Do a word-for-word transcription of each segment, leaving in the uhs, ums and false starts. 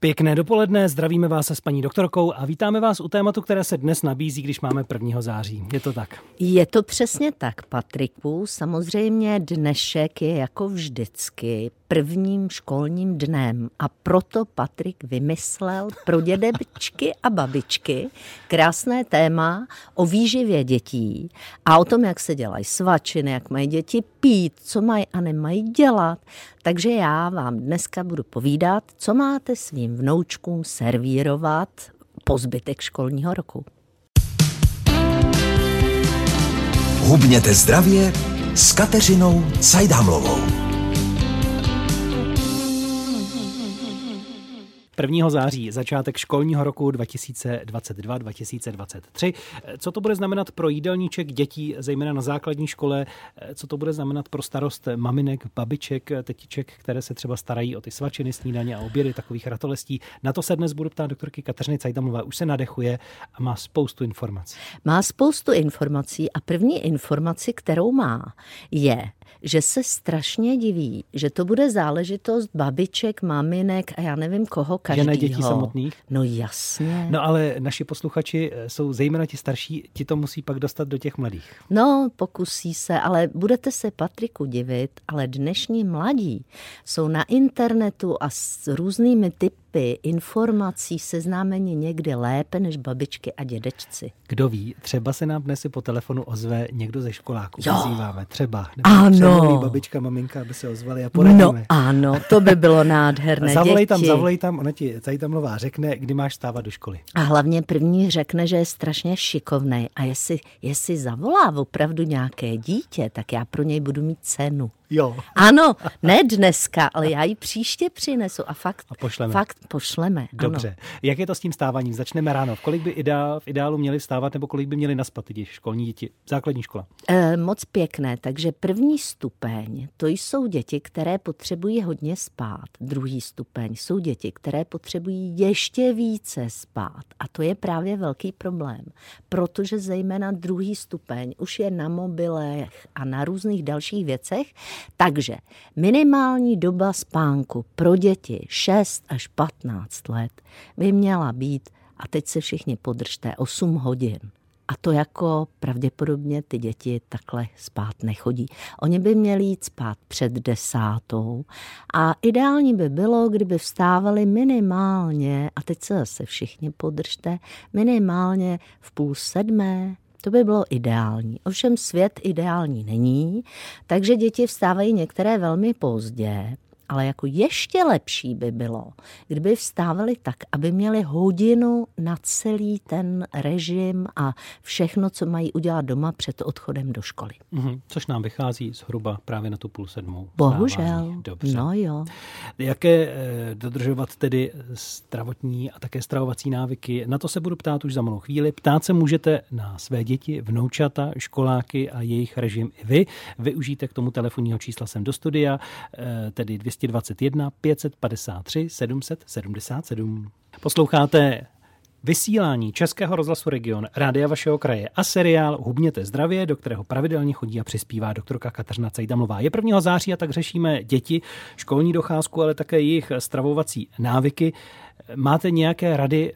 Pěkné dopoledne, zdravíme vás s paní doktorkou a vítáme vás u tématu, které se dnes nabízí, když máme prvního září. Je to tak? Je to přesně tak, Patriku. Samozřejmě dnešek je jako vždycky prvním školním dnem a proto Patrik vymyslel pro dědečky a babičky krásné téma o výživě dětí a o tom, jak se dělají svačiny, jak mají děti pít, co mají a nemají dělat. Takže já vám dneska budu povídat, co máte svým vnoučkům servírovat po zbytek školního roku. Hubněte zdravě s Kateřinou Cajthamlovou. prvního září, začátek školního roku dva tisíce dvacet dva dva tisíce dvacet tři. Co to bude znamenat pro jídelníček dětí, zejména na základní škole? Co to bude znamenat pro starost maminek, babiček, tetiček, které se třeba starají o ty svačiny, snídaně a obědy, takových ratolestí? Na to se dnes budu ptát doktorky Kateřiny Cajthamlové. Už se nadechuje a má spoustu informací. Má spoustu informací a první informaci, kterou má, je, že se strašně diví, že to bude záležitost babiček, maminek a já nevím koho, každýho. Že ne dětí samotných? No jasně. No ale naši posluchači jsou zejména ti starší, ti to musí pak dostat do těch mladých. No, pokusí se, ale budete se, Patriku, divit, ale dnešní mladí jsou na internetu a s různými typy informací seznámeni někdy lépe než babičky a dědečci. Kdo ví, třeba se nám dnes po telefonu ozve někdo ze školáků. Vyzýváme třeba. Ano. Babička, maminka, aby se ozvali a poradíme. No ano, to by bylo nádherné. Zavolej tam, zavolej tam, ona ti Cajthamlová řekne, kdy máš stávat do školy. A hlavně první řekne, že je strašně šikovnej a jestli, jestli zavolá opravdu nějaké dítě, tak já pro něj budu mít cenu. Jo. Ano, ne dneska, ale já ji příště přinesu a fakt a pošleme. Fakt pošleme. Dobře. Ano. Jak je to s tím stáváním? Začneme ráno. Kolik by ideál, v ideálu měli vstávat nebo kolik by měli naspat ty školní děti? Základní škola. E, moc pěkné. Takže první stupeň, to jsou děti, které potřebují hodně spát. Druhý stupeň jsou děti, které potřebují ještě více spát. A to je právě velký problém, protože zejména druhý stupeň už je na mobilech a na různých dalších věcech. Takže minimální doba spánku pro děti šest až patnáct let by měla být, a teď se všichni podržte, osm hodin. A to jako pravděpodobně ty děti takhle spát nechodí. Oni by měli jít spát před desátou a ideální by bylo, kdyby vstávali minimálně, a teď se zase všichni podržte, minimálně v půl sedmé. To by bylo ideální. Ovšem svět ideální není, takže děti vstávají některé velmi pozdě, ale jako ještě lepší by bylo, kdyby vstávali tak, aby měli hodinu na celý ten režim a všechno, co mají udělat doma před odchodem do školy. Mm-hmm. Což nám vychází zhruba právě na tu půl sedmou. Bohužel. Dobře. No jo. Jaké eh, dodržovat tedy zdravotní a také stravovací návyky? Na to se budu ptát už za malou chvíli. Ptát se můžete na své děti, vnoučata, školáky a jejich režim i vy. Využijte k tomu telefonního čísla sem do studia, eh, tedy dvě stě dvacet jedna pět set padesát tři sedm set sedmdesát sedm. Posloucháte vysílání Českého rozhlasu Region, rádia vašeho kraje a seriál Hubněte zdravě, do kterého pravidelně chodí a přispívá doktorka Kateřina Cajthamlová. Je prvního září a tak řešíme děti, školní docházku, ale také jejich stravovací návyky. Máte nějaké rady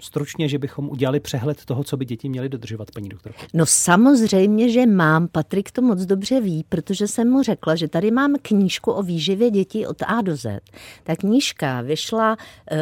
stručně, že bychom udělali přehled toho, co by děti měly dodržovat, paní doktorko? No samozřejmě, že mám. Patrik to moc dobře ví, protože jsem mu řekla, že tady mám knížku o výživě dětí od A do Z. Ta knížka vyšla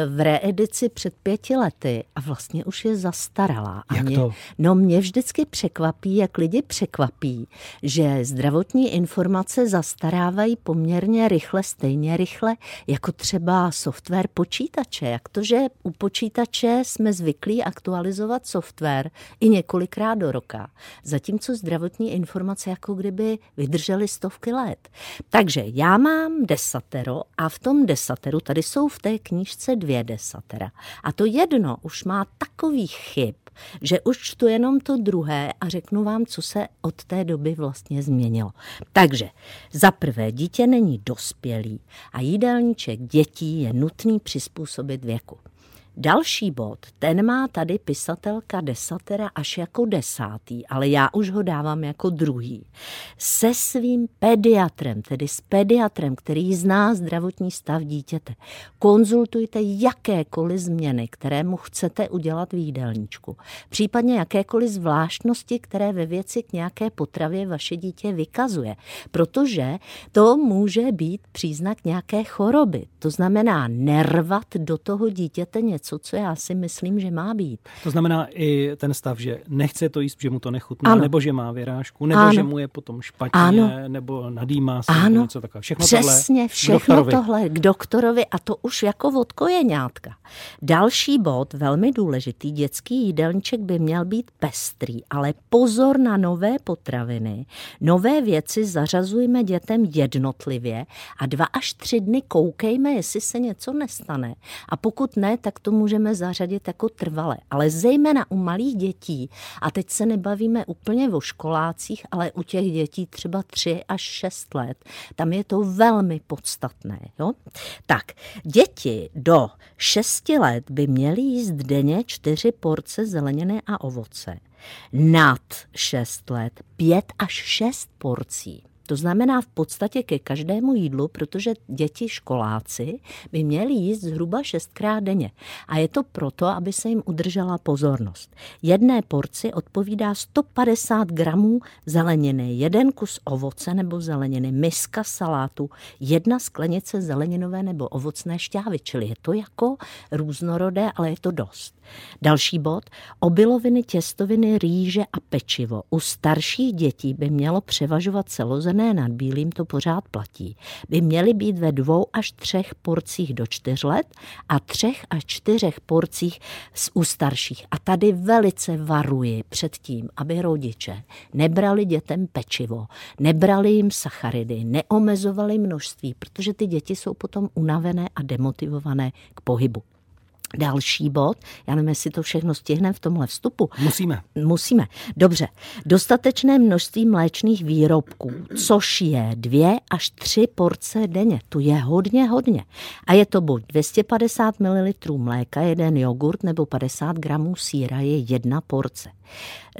v reedici před pěti lety a vlastně už je zastaralá. A jak mě, to? No mě vždycky překvapí, jak lidi překvapí, že zdravotní informace zastarávají poměrně rychle, stejně rychle, jako třeba software počítače. Jak to, že u počítače jsme zvyklí aktualizovat software i několikrát do roka, zatímco zdravotní informace jako kdyby vydržely stovky let. Takže já mám desatero a v tom desateru, tady jsou v té knížce dvě desatera. A to jedno už má takový chyb, že už čtu jenom to druhé a řeknu vám, co se od té doby vlastně změnilo. Takže za prvé, dítě není dospělý a jídelníček dětí je nutný přizpůsobit věku. Další bod, ten má tady pisatelka desatera až jako desátý, ale já už ho dávám jako druhý. Se svým pediatrem, tedy s pediatrem, který zná zdravotní stav dítěte, konzultujte jakékoliv změny, které mu chcete udělat v jídelníčku, případně jakékoliv zvláštnosti, které ve věci k nějaké potravě vaše dítě vykazuje, protože to může být příznak nějaké choroby. To znamená nervat do toho dítěte něco, co já si myslím, že má být. To znamená i ten stav, že nechce to jíst, že mu to nechutná, ano. Nebo že má vyrážku, nebo ano. Že mu je potom špatně, ano. Nebo nadýmá se, ano. Nebo něco takové. Všechno přesně, tohle všechno k tohle k doktorovi a to už jako od kojeňátka. Další bod, velmi důležitý, dětský jídelníček by měl být pestrý, ale pozor na nové potraviny. Nové věci zařazujme dětem jednotlivě a dva až tři dny koukejme, jestli se něco nestane. A pokud ne, tak to můžeme zařadit jako trvale, ale zejména u malých dětí, a teď se nebavíme úplně o školácích, ale u těch dětí třeba tři až šest let, tam je to velmi podstatné. Jo? Tak, děti do šesti let by měly jíst denně čtyři porce zeleniny a ovoce. Nad šest let pět až šest porcí. To znamená v podstatě ke každému jídlu, protože děti školáci by měli jíst zhruba šestkrát denně. A je to proto, aby se jim udržela pozornost. Jedné porci odpovídá sto padesát gramů zeleniny, jeden kus ovoce nebo zeleniny, miska salátu, jedna sklenice zeleninové nebo ovocné šťávy. Čili je to jako různorodé, ale je to dost. Další bod. Obiloviny, těstoviny, rýže a pečivo. U starších dětí by mělo převažovat celozenné nad bílým, to pořád platí. By měly být ve dvou až třech porcích do čtyř let a třech až čtyřech porcích u starších. A tady velice varuji před tím, aby rodiče nebrali dětem pečivo, nebrali jim sacharidy, neomezovali množství, protože ty děti jsou potom unavené a demotivované k pohybu. Další bod, já nevím, jestli to všechno stihneme v tomhle vstupu. Musíme. Musíme, dobře. Dostatečné množství mléčných výrobků, což je dvě až tři porce denně. Tu je hodně, hodně. A je to buď dvě stě padesát ml mléka, jeden jogurt nebo padesát gramů sýra je jedna porce.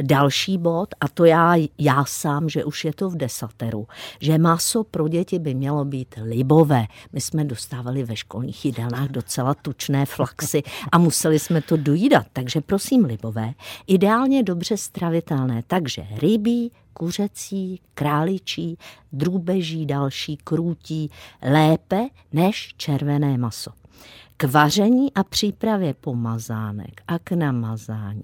Další bod, a to já, já sám, že už je to v desateru, že maso pro děti by mělo být libové. My jsme dostávali ve školních jídelnách docela tučné flaxy a museli jsme to dojídat, takže prosím libové, ideálně dobře stravitelné, takže rybí, kuřecí, králičí, drůbeží, další krůtí, lépe než červené maso. K vaření a přípravě pomazánek a k namazání.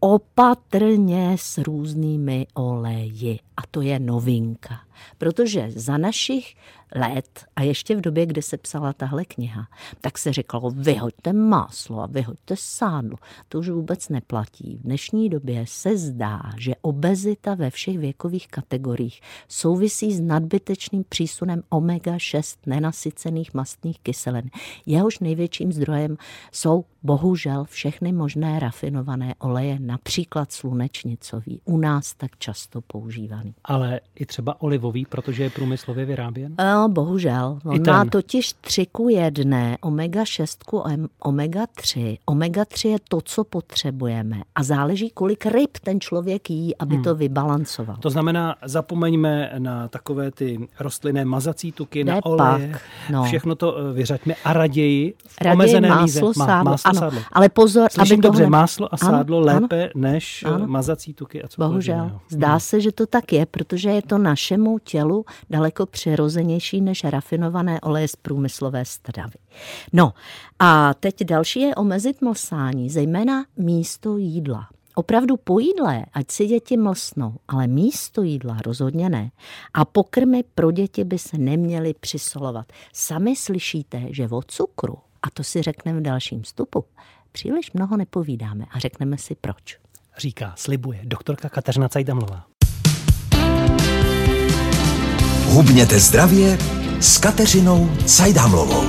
Opatrně s různými oleji. A to je novinka. Protože za našich let, a ještě v době, kdy se psala tahle kniha, tak se říkalo, vyhoďte máslo a vyhoďte sádlo. To už vůbec neplatí. V dnešní době se zdá, že obezita ve všech věkových kategoriích souvisí s nadbytečným přísunem omega šest nenasycených mastných kyselin. Jehož největším zdrojem jsou bohužel všechny možné rafinované oleje, například slunečnicový, u nás tak často používaný. Ale i třeba olivový, protože je průmyslově vyráběn? No, bohužel. On má totiž tři ku jedné, omega šest, omega tři. omega tři je to, co potřebujeme. A záleží, kolik ryb ten člověk jí, aby hmm. to vybalancoval. To znamená, zapomeňme na takové ty rostlinné mazací tuky, ne na oleje. No. Všechno to vyřaďme a raději v raději omezené míře. Máslo, sádlo. Má, ano, sádlo. Ale pozor, slyším aby dobře, ne... máslo a sádlo ano, lépe ano, než ano. mazací tuky a cokoliv. Bohužel. Jiného. Zdá hmm. se, že to tak je, protože je to našemu tělu daleko přirozenější než rafinované oleje z průmyslové stravy. No a teď další je omezit mlsání, zejména místo jídla. Opravdu po jídle, ať si děti mlsnou, ale místo jídla rozhodně ne. A pokrmy pro děti by se neměly přisolovat. Sami slyšíte, že o cukru, a to si řekneme v dalším vstupu, příliš mnoho nepovídáme a řekneme si proč. Říká, slibuje doktorka Kateřina Cajthamlová. Hubněte zdravě s Kateřinou Cajthamlovou.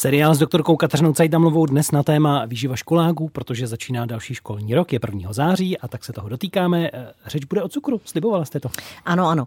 Seriál s doktorkou Kateřinou Cajthamlovou dnes na téma výživa školáků, protože začíná další školní rok, je prvního září a tak se toho dotýkáme. Řeč bude o cukru, slibovala jste to. Ano, ano.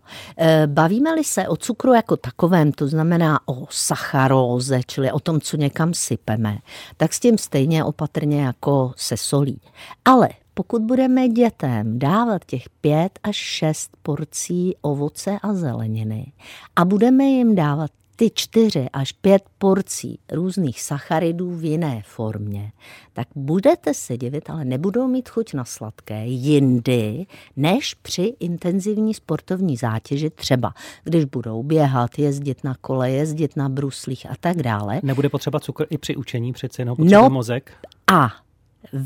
Bavíme-li se o cukru jako takovém, to znamená o sacharóze, čili o tom, co někam sypeme, tak s tím stejně opatrně jako se solí. Ale pokud budeme dětem dávat těch pět až šest porcí ovoce a zeleniny a budeme jim dávat ty čtyři až pět porcí různých sacharidů v jiné formě, tak budete se divit, ale nebudou mít chuť na sladké jindy, než při intenzivní sportovní zátěži, třeba když budou běhat, jezdit na kole, jezdit na bruslích a tak dále. Nebude potřeba cukr i při učení, přece jenom potřeba no, mozek. A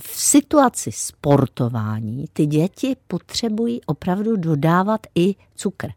v situaci sportování ty děti potřebují opravdu dodávat i cukr.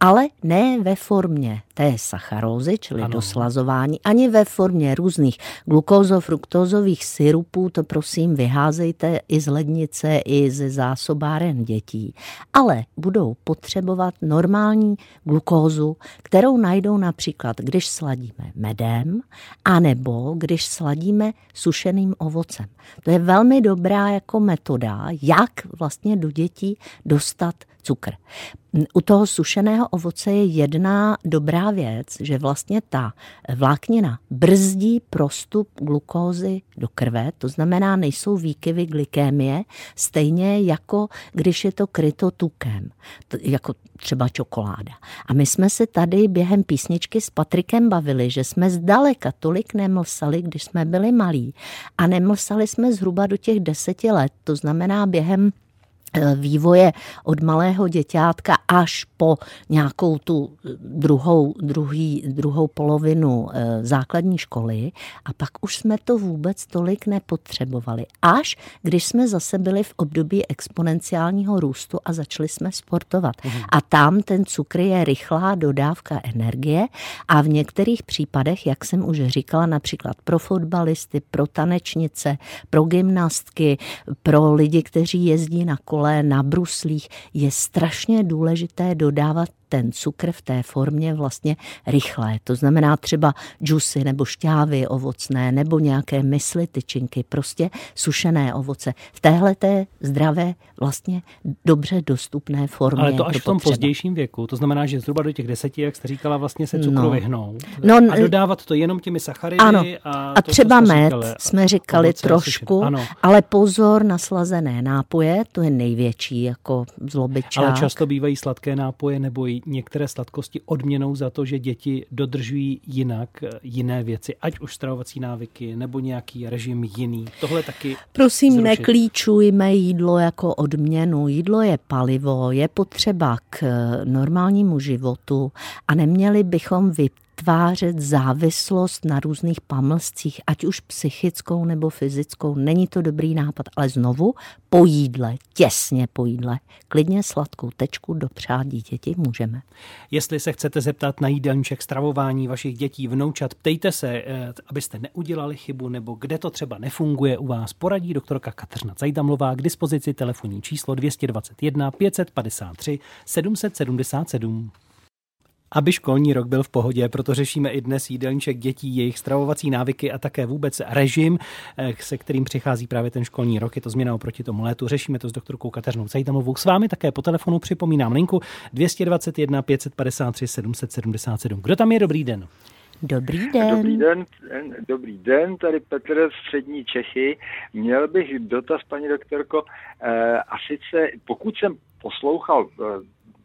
Ale ne ve formě té sacharózy, čili ano. doslazování, ani ve formě různých glukózo-fruktózových syrupů, to prosím vyházejte i z lednice, i ze zásobáren dětí. Ale budou potřebovat normální glukózu, kterou najdou například, když sladíme medem, anebo když sladíme sušeným ovocem. To je velmi dobrá jako metoda, jak vlastně do dětí dostat cukr. U toho sušeného ovoce je jedna dobrá věc, že vlastně ta vláknina brzdí prostup glukózy do krve, to znamená, nejsou výkyvy glykémie, stejně jako když je to kryto tukem, jako třeba čokoláda. A my jsme se tady během písničky s Patrikem bavili, že jsme zdaleka tolik nemlsali, když jsme byli malí, a nemlsali jsme zhruba do těch deseti let, to znamená během vývoje od malého děťátka až po nějakou tu druhou, druhý, druhou polovinu základní školy, a pak už jsme to vůbec tolik nepotřebovali. Až když jsme zase byli v období exponenciálního růstu a začali jsme sportovat. A tam ten cukr je rychlá dodávka energie a v některých případech, jak jsem už říkala, například pro fotbalisty, pro tanečnice, pro gymnastky, pro lidi, kteří jezdí na kole, na bruslích, je strašně důležité dodávat ten cukr v té formě vlastně rychlé. To znamená třeba džusy nebo šťávy ovocné nebo nějaké mysli, tyčinky, prostě sušené ovoce. V téhleté zdravé vlastně dobře dostupné formě. Ale to až v tom pozdějším věku, to znamená, že zhruba do těch deseti, jak jste říkala, vlastně se cukru no. vyhnou. No, a dodávat to jenom těmi sacharidy. Ano. A, a to, třeba med říkali, jsme říkali trošku, ale pozor na slazené nápoje, to je největší jako zlobičák. Ale často bývají sladké nápoje nebo některé sladkosti odměnou za to, že děti dodržují jinak jiné věci, ať už stravovací návyky nebo nějaký režim jiný. Tohle taky prosím, zrušit. Neklíčujme jídlo jako odměnu. Jídlo je palivo, je potřeba k normálnímu životu a neměli bychom vypít tvářet závislost na různých pamlscích, ať už psychickou nebo fyzickou. Není to dobrý nápad, ale znovu po jídle, těsně po jídle, klidně sladkou tečku dopřát dítěti můžeme. Jestli se chcete zeptat na jídelníček stravování vašich dětí, vnoučat, ptejte se, abyste neudělali chybu, nebo kde to třeba nefunguje u vás, poradí doktorka Kateřina Cajthamlová, k dispozici telefonní číslo dvě stě dvacet jedna pět set padesát tři sedm set sedmdesát sedm. Aby školní rok byl v pohodě, proto řešíme i dnes jídelníček dětí, jejich stravovací návyky a také vůbec režim, se kterým přichází právě ten školní rok. Je to změna oproti tomu létu. Řešíme to s doktorkou Kateřinou Cajthamlovou. S vámi také po telefonu, připomínám linku dvě stě dvacet jedna pět set padesát tři sedm set sedmdesát sedm. Kdo tam je? Dobrý den. Dobrý den. Dobrý den, dobrý den, tady Petr z Střední Čechy. Měl bych dotaz, paní doktorko, a sice pokud jsem poslouchal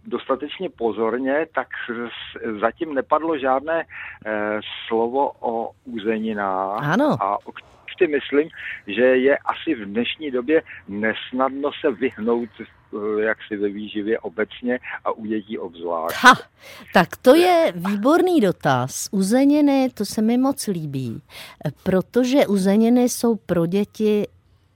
dostatečně pozorně, tak zatím nepadlo žádné eh, slovo o uzeninách. Ano. A si myslím, že je asi v dnešní době nesnadno se vyhnout jak si ve výživě obecně a u dětí obzvlášť. Ha, tak to je výborný dotaz. Uzeniny, to se mi moc líbí, protože uzeniny jsou pro děti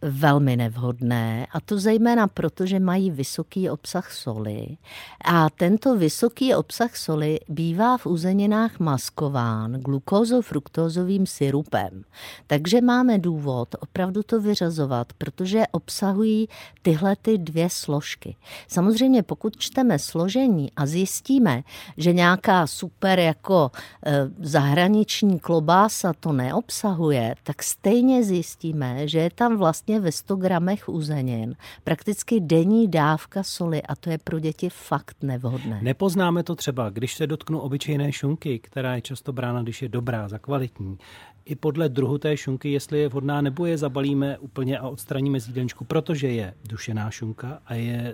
velmi nevhodné, a to zejména proto, že mají vysoký obsah soli. A tento vysoký obsah soli bývá v uzeninách maskován glukózo-fruktózovým syrupem. Takže máme důvod opravdu to vyřazovat, protože obsahují tyhle ty dvě složky. Samozřejmě pokud čteme složení a zjistíme, že nějaká super jako e, zahraniční klobása to neobsahuje, tak stejně zjistíme, že je tam vlastně ve sto gramech uzenin prakticky denní dávka soli, a to je pro děti fakt nevhodné. Nepoznáme to třeba, když se dotknu obyčejné šunky, která je často brána, když je dobrá, za kvalitní. I podle druhu té šunky, jestli je vhodná, nebo je zabalíme úplně a odstraníme z jídelníčku, protože je dušená šunka a je e,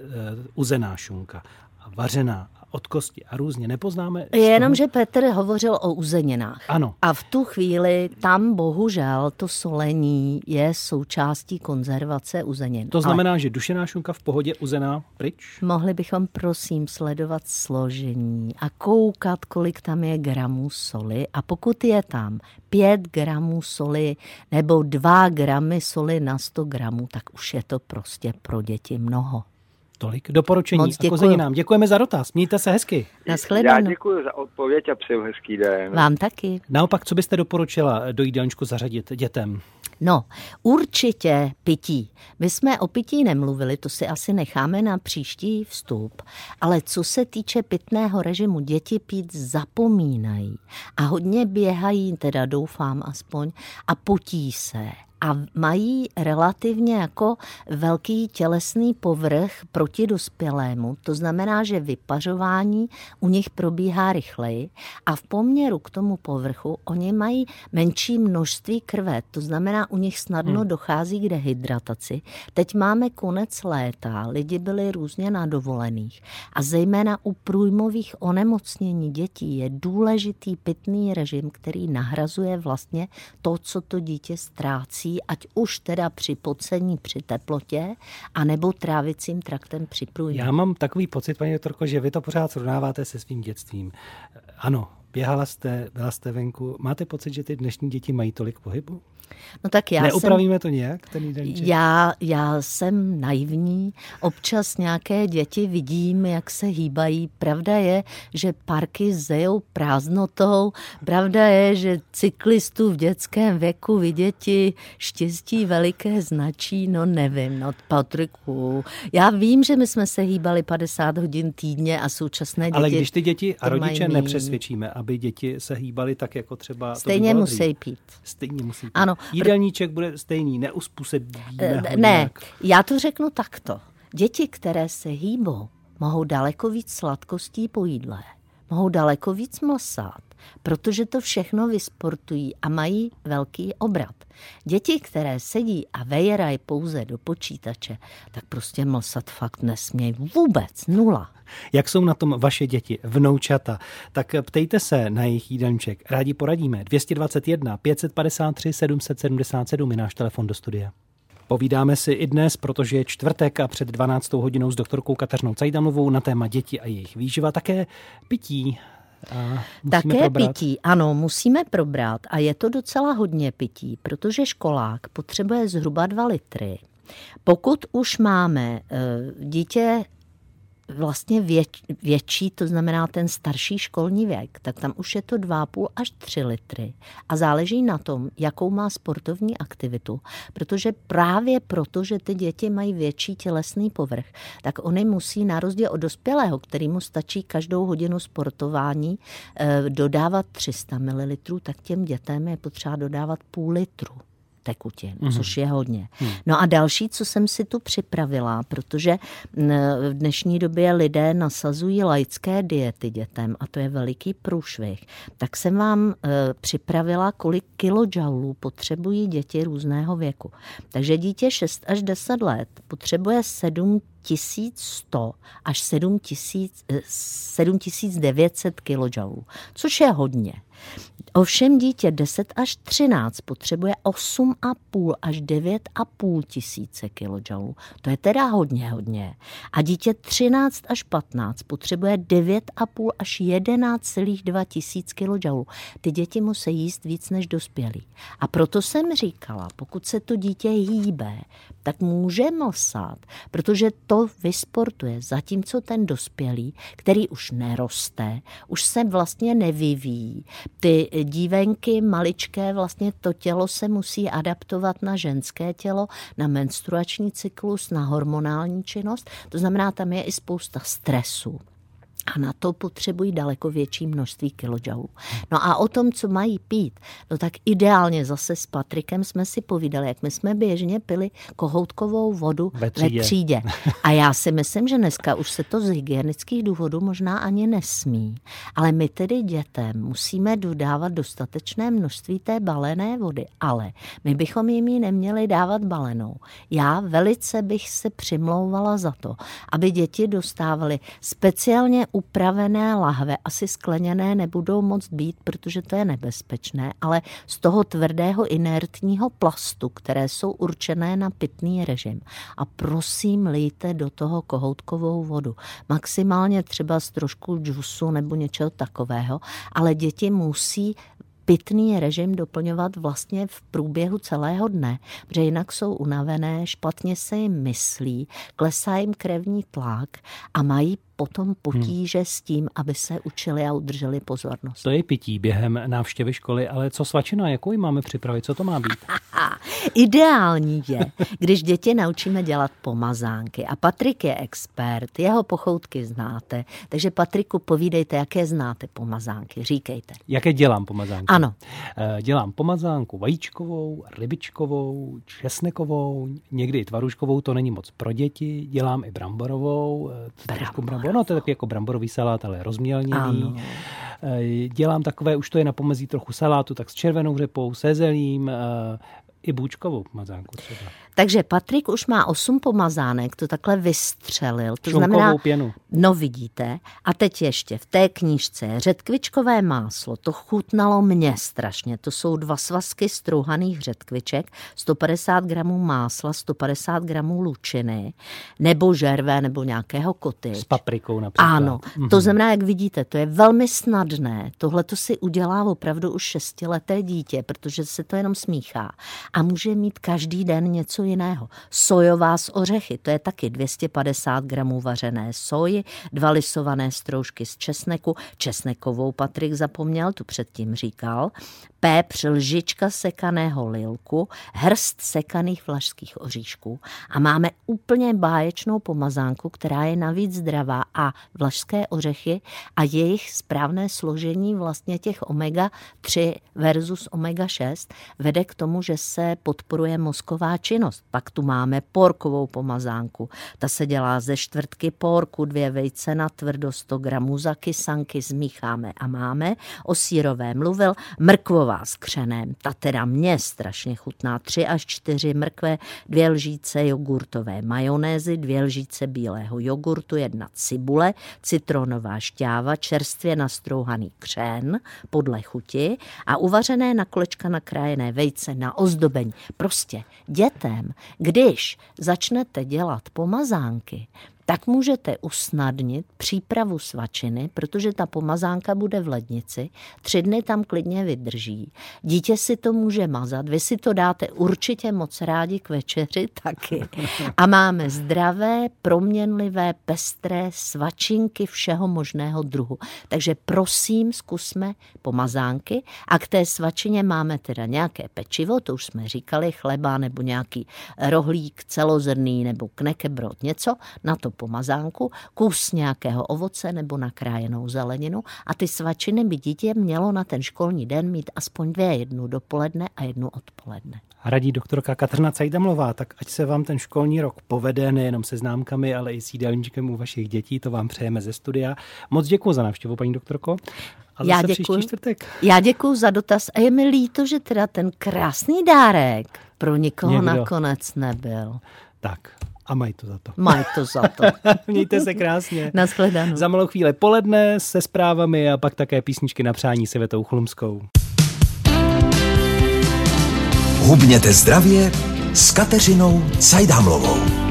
uzená šunka a vařená od kosti a různě, nepoznáme. Jenomže Petr hovořil o uzeninách. Ano. A v tu chvíli tam bohužel to solení je součástí konzervace uzenin. To znamená, ale... že dušená šunka v pohodě, uzená pryč? Mohli bychom prosím sledovat složení a koukat, kolik tam je gramů soli, a pokud je tam pět gramů soli nebo dva gramy soli na sto gramů, tak už je to prostě pro děti mnoho. Tolik doporučení a kozeninám. Děkujeme za dotaz. Mějte se hezky. Já děkuji za odpověď a přeju hezký den. Vám taky. Naopak, co byste doporučila do jídelníčku zařadit dětem? No, určitě pití. My jsme o pití nemluvili, to si asi necháme na příští vstup, ale co se týče pitného režimu, děti pít zapomínají a hodně běhají, teda doufám aspoň, a potí se. A mají relativně jako velký tělesný povrch proti dospělému. To znamená, že vypařování u nich probíhá rychleji a v poměru k tomu povrchu oni mají menší množství krve. To znamená, u nich snadno hmm. dochází k dehydrataci. Teď máme konec léta, lidi byli různě na dovolených. A zejména u průjmových onemocnění dětí je důležitý pitný režim, který nahrazuje vlastně to, co to dítě ztrácí, ať už teda při pocení při teplotě, anebo trávicím traktem při průjmu. Já mám takový pocit, paní doktorko, že vy to pořád srovnáváte se svým dětstvím. Ano, běhala jste, byla jste venku. Máte pocit, že ty dnešní děti mají tolik pohybu? No tak já Neupravíme jsem, to nějak? Ten já, já jsem naivní. Občas nějaké děti vidím, jak se hýbají. Pravda je, že parky zejou prázdnotou. Pravda je, že cyklistů v dětském věku viděti štěstí veliké značí. No nevím, no Patriku. Já vím, že my jsme se hýbali padesát hodin týdně a současné děti... Ale když ty děti a rodiče nepřesvědčíme, aby děti se hýbaly tak, jako třeba... Stejně musí pít. Stejně musí pít. Ano. Jídelníček bude stejný, neuspůsobíme ho nějak. Já to řeknu takto. Děti, které se hýbou, mohou daleko víc sladkostí po jídle, mohou daleko víc masát, protože to všechno vysportují a mají velký obrat. Děti, které sedí a vejerají pouze do počítače, tak prostě mlsat fakt nesmějí vůbec, nula. Jak jsou na tom vaše děti, vnoučata? Tak ptejte se na jejich jídelníček. Rádi poradíme. dvě stě dvacet jedna pět set padesát tři sedm set sedmdesát sedm je náš telefon do studia. Povídáme si i dnes, protože je čtvrtek a před dvanáctou hodinou s doktorkou Kateřinou Cajthamlovou na téma děti a jejich výživa, také pití. Také probrat. pití, ano, musíme probrat, a je to docela hodně pití, protože školák potřebuje zhruba dva litry. Pokud už máme uh, dítě vlastně věč, větší, to znamená ten starší školní věk, tak tam už je to dva a půl až tři litry. A záleží na tom, jakou má sportovní aktivitu, protože právě proto, že ty děti mají větší tělesný povrch, tak oni musí na rozdíl od dospělého, kterému stačí každou hodinu sportování, dodávat tři sta mililitrů, tak těm dětem je potřeba dodávat půl litru tekutin, mm-hmm. což je hodně. Mm. No a další, co jsem si tu připravila, protože v dnešní době lidé nasazují laické diety dětem a to je veliký průšvih, tak jsem vám e, připravila, kolik kilojoulů potřebují děti různého věku. Takže dítě šest až deset let potřebuje sedm tisíc sto až sedm tisíc devět set kilojoulů, což je hodně. Ovšem dítě deset až třináct potřebuje osm a půl až devět a půl tisíce kilojoulů. To je teda hodně, hodně. A dítě třináct až patnáct potřebuje devět a půl až jedenáct celá dva tisíce kilojoulů. Ty děti musí jíst víc než dospělí. A proto jsem říkala, pokud se to dítě hýbe, tak může mlsát, protože to vysportuje. Zatímco ten dospělý, který už neroste, už se vlastně nevyvíjí. Ty dívenky maličké, vlastně to tělo se musí adaptovat na ženské tělo, na menstruační cyklus, na hormonální činnost. To znamená, tam je i spousta stresu. A na to potřebují daleko větší množství kilojoulů. No a o tom, co mají pít, no tak ideálně zase s Patrikem jsme si povídali, jak my jsme běžně pili kohoutkovou vodu ve třídě. Ve třídě. A já si myslím, že dneska už se to z hygienických důvodů možná ani nesmí. Ale my tedy dětem musíme dodávat dostatečné množství té balené vody. Ale my bychom jim ji neměli dávat balenou. Já velice bych se přimlouvala za to, aby děti dostávaly speciálně upravené lahve, asi skleněné nebudou moc být, protože to je nebezpečné, ale z toho tvrdého inertního plastu, které jsou určené na pitný režim. A prosím, lijte do toho kohoutkovou vodu. Maximálně třeba z trošku džusu nebo něčeho takového, ale děti musí pitný režim doplňovat vlastně v průběhu celého dne, protože jinak jsou unavené, špatně se jim myslí, klesá jim krevní tlak a mají potom potíže s tím, aby se učili a udrželi pozornost. To je pití během návštěvy školy, ale co svačina, jakou jim máme připravit, co to má být? Ideální je, když děti naučíme dělat pomazánky. A Patrik je expert, jeho pochoutky znáte, takže Patriku, povídejte, jaké znáte pomazánky, říkejte. Jaké dělám pomazánky? Ano. Dělám pomazánku vajíčkovou, rybičkovou, česnekovou, někdy i tvaruškovou, to není moc pro děti, dělám i bramborovou, bramborovou. No to je taky jako bramborový salát, ale rozmělněný. Dělám takové, už to je na pomezí trochu salátu, tak s červenou řepou, se zelím, i bůčkovou pomazánku třeba. Takže Patrik už má osm pomazánek, to takhle vystřelil. To znamená, pěnu. No vidíte, a teď ještě v té knížce je řetkvičkové máslo, to chutnalo mě strašně, to jsou dva svazky strouhaných řetkviček, sto padesát gramů másla, sto padesát gramů lučiny, nebo žerve, nebo nějakého koty. S paprikou například. Ano, mm-hmm. To znamená, jak vidíte, to je velmi snadné, tohle to si udělá opravdu už šestileté dítě, protože se to jenom smíchá. A může mít každý den něco jiného. Sojová s ořechy, to je taky dvě stě padesát gramů vařené soji, dva lisované stroužky z česneku, česnekovou Patrik zapomněl, tu předtím říkal, pepř, lžička sekaného lilku, hrst sekaných vlašských oříšků a máme úplně báječnou pomazánku, která je navíc zdravá a vlašské ořechy a jejich správné složení vlastně těch omega tři versus omega šest vede k tomu, že se podporuje mozková činnost. Pak tu máme porkovou pomazánku. Ta se dělá ze čtvrtky porku, dvě vejce na tvrdo, sto gramů za kysanky, zmícháme a máme. O sírové mluvil, mrkvová s křenem, ta teda mě strašně chutná, tři až čtyři mrkve, dvě lžíce jogurtové majonézy, dvě lžíce bílého jogurtu, jedna cibule, citronová šťáva, čerstvě nastrouhaný křen podle chuti a uvařené na kolečka nakrájené vejce na ozdobení. Prostě dětem, když začnete dělat pomazánky, tak můžete usnadnit přípravu svačiny, protože ta pomazánka bude v lednici, tři dny tam klidně vydrží. Dítě si to může mazat, vy si to dáte určitě moc rádi k večeři taky. A máme zdravé, proměnlivé, pestré svačinky všeho možného druhu. Takže prosím, zkusme pomazánky a k té svačině máme teda nějaké pečivo, to už jsme říkali, chleba nebo nějaký rohlík celozrnný nebo knekebrod, něco na to pomazánku, kus nějakého ovoce nebo nakrájenou zeleninu a ty svačiny by dítě mělo na ten školní den mít aspoň dvě, jednu dopoledne a jednu odpoledne. Radí doktorka Kateřina Cajthamlová, tak ať se vám ten školní rok povede nejenom se známkami, ale i s jídelníčkem u vašich dětí, to vám přejeme ze studia. Moc děkuji za návštěvu, paní doktorko. A zase příští čtvrtek. Já děkuji za dotaz a je mi líto, že teda ten krásný dárek pro nikoho Někdo. nakonec nebyl. Tak. A mají to za to. Mají to za to. Mějte se krásně. Nashledanou. Za malou chvíli poledne se zprávami a pak také písničky na přání s Ivetou Chlumskou. Hubněte zdravě s Kateřinou Cajthamlovou.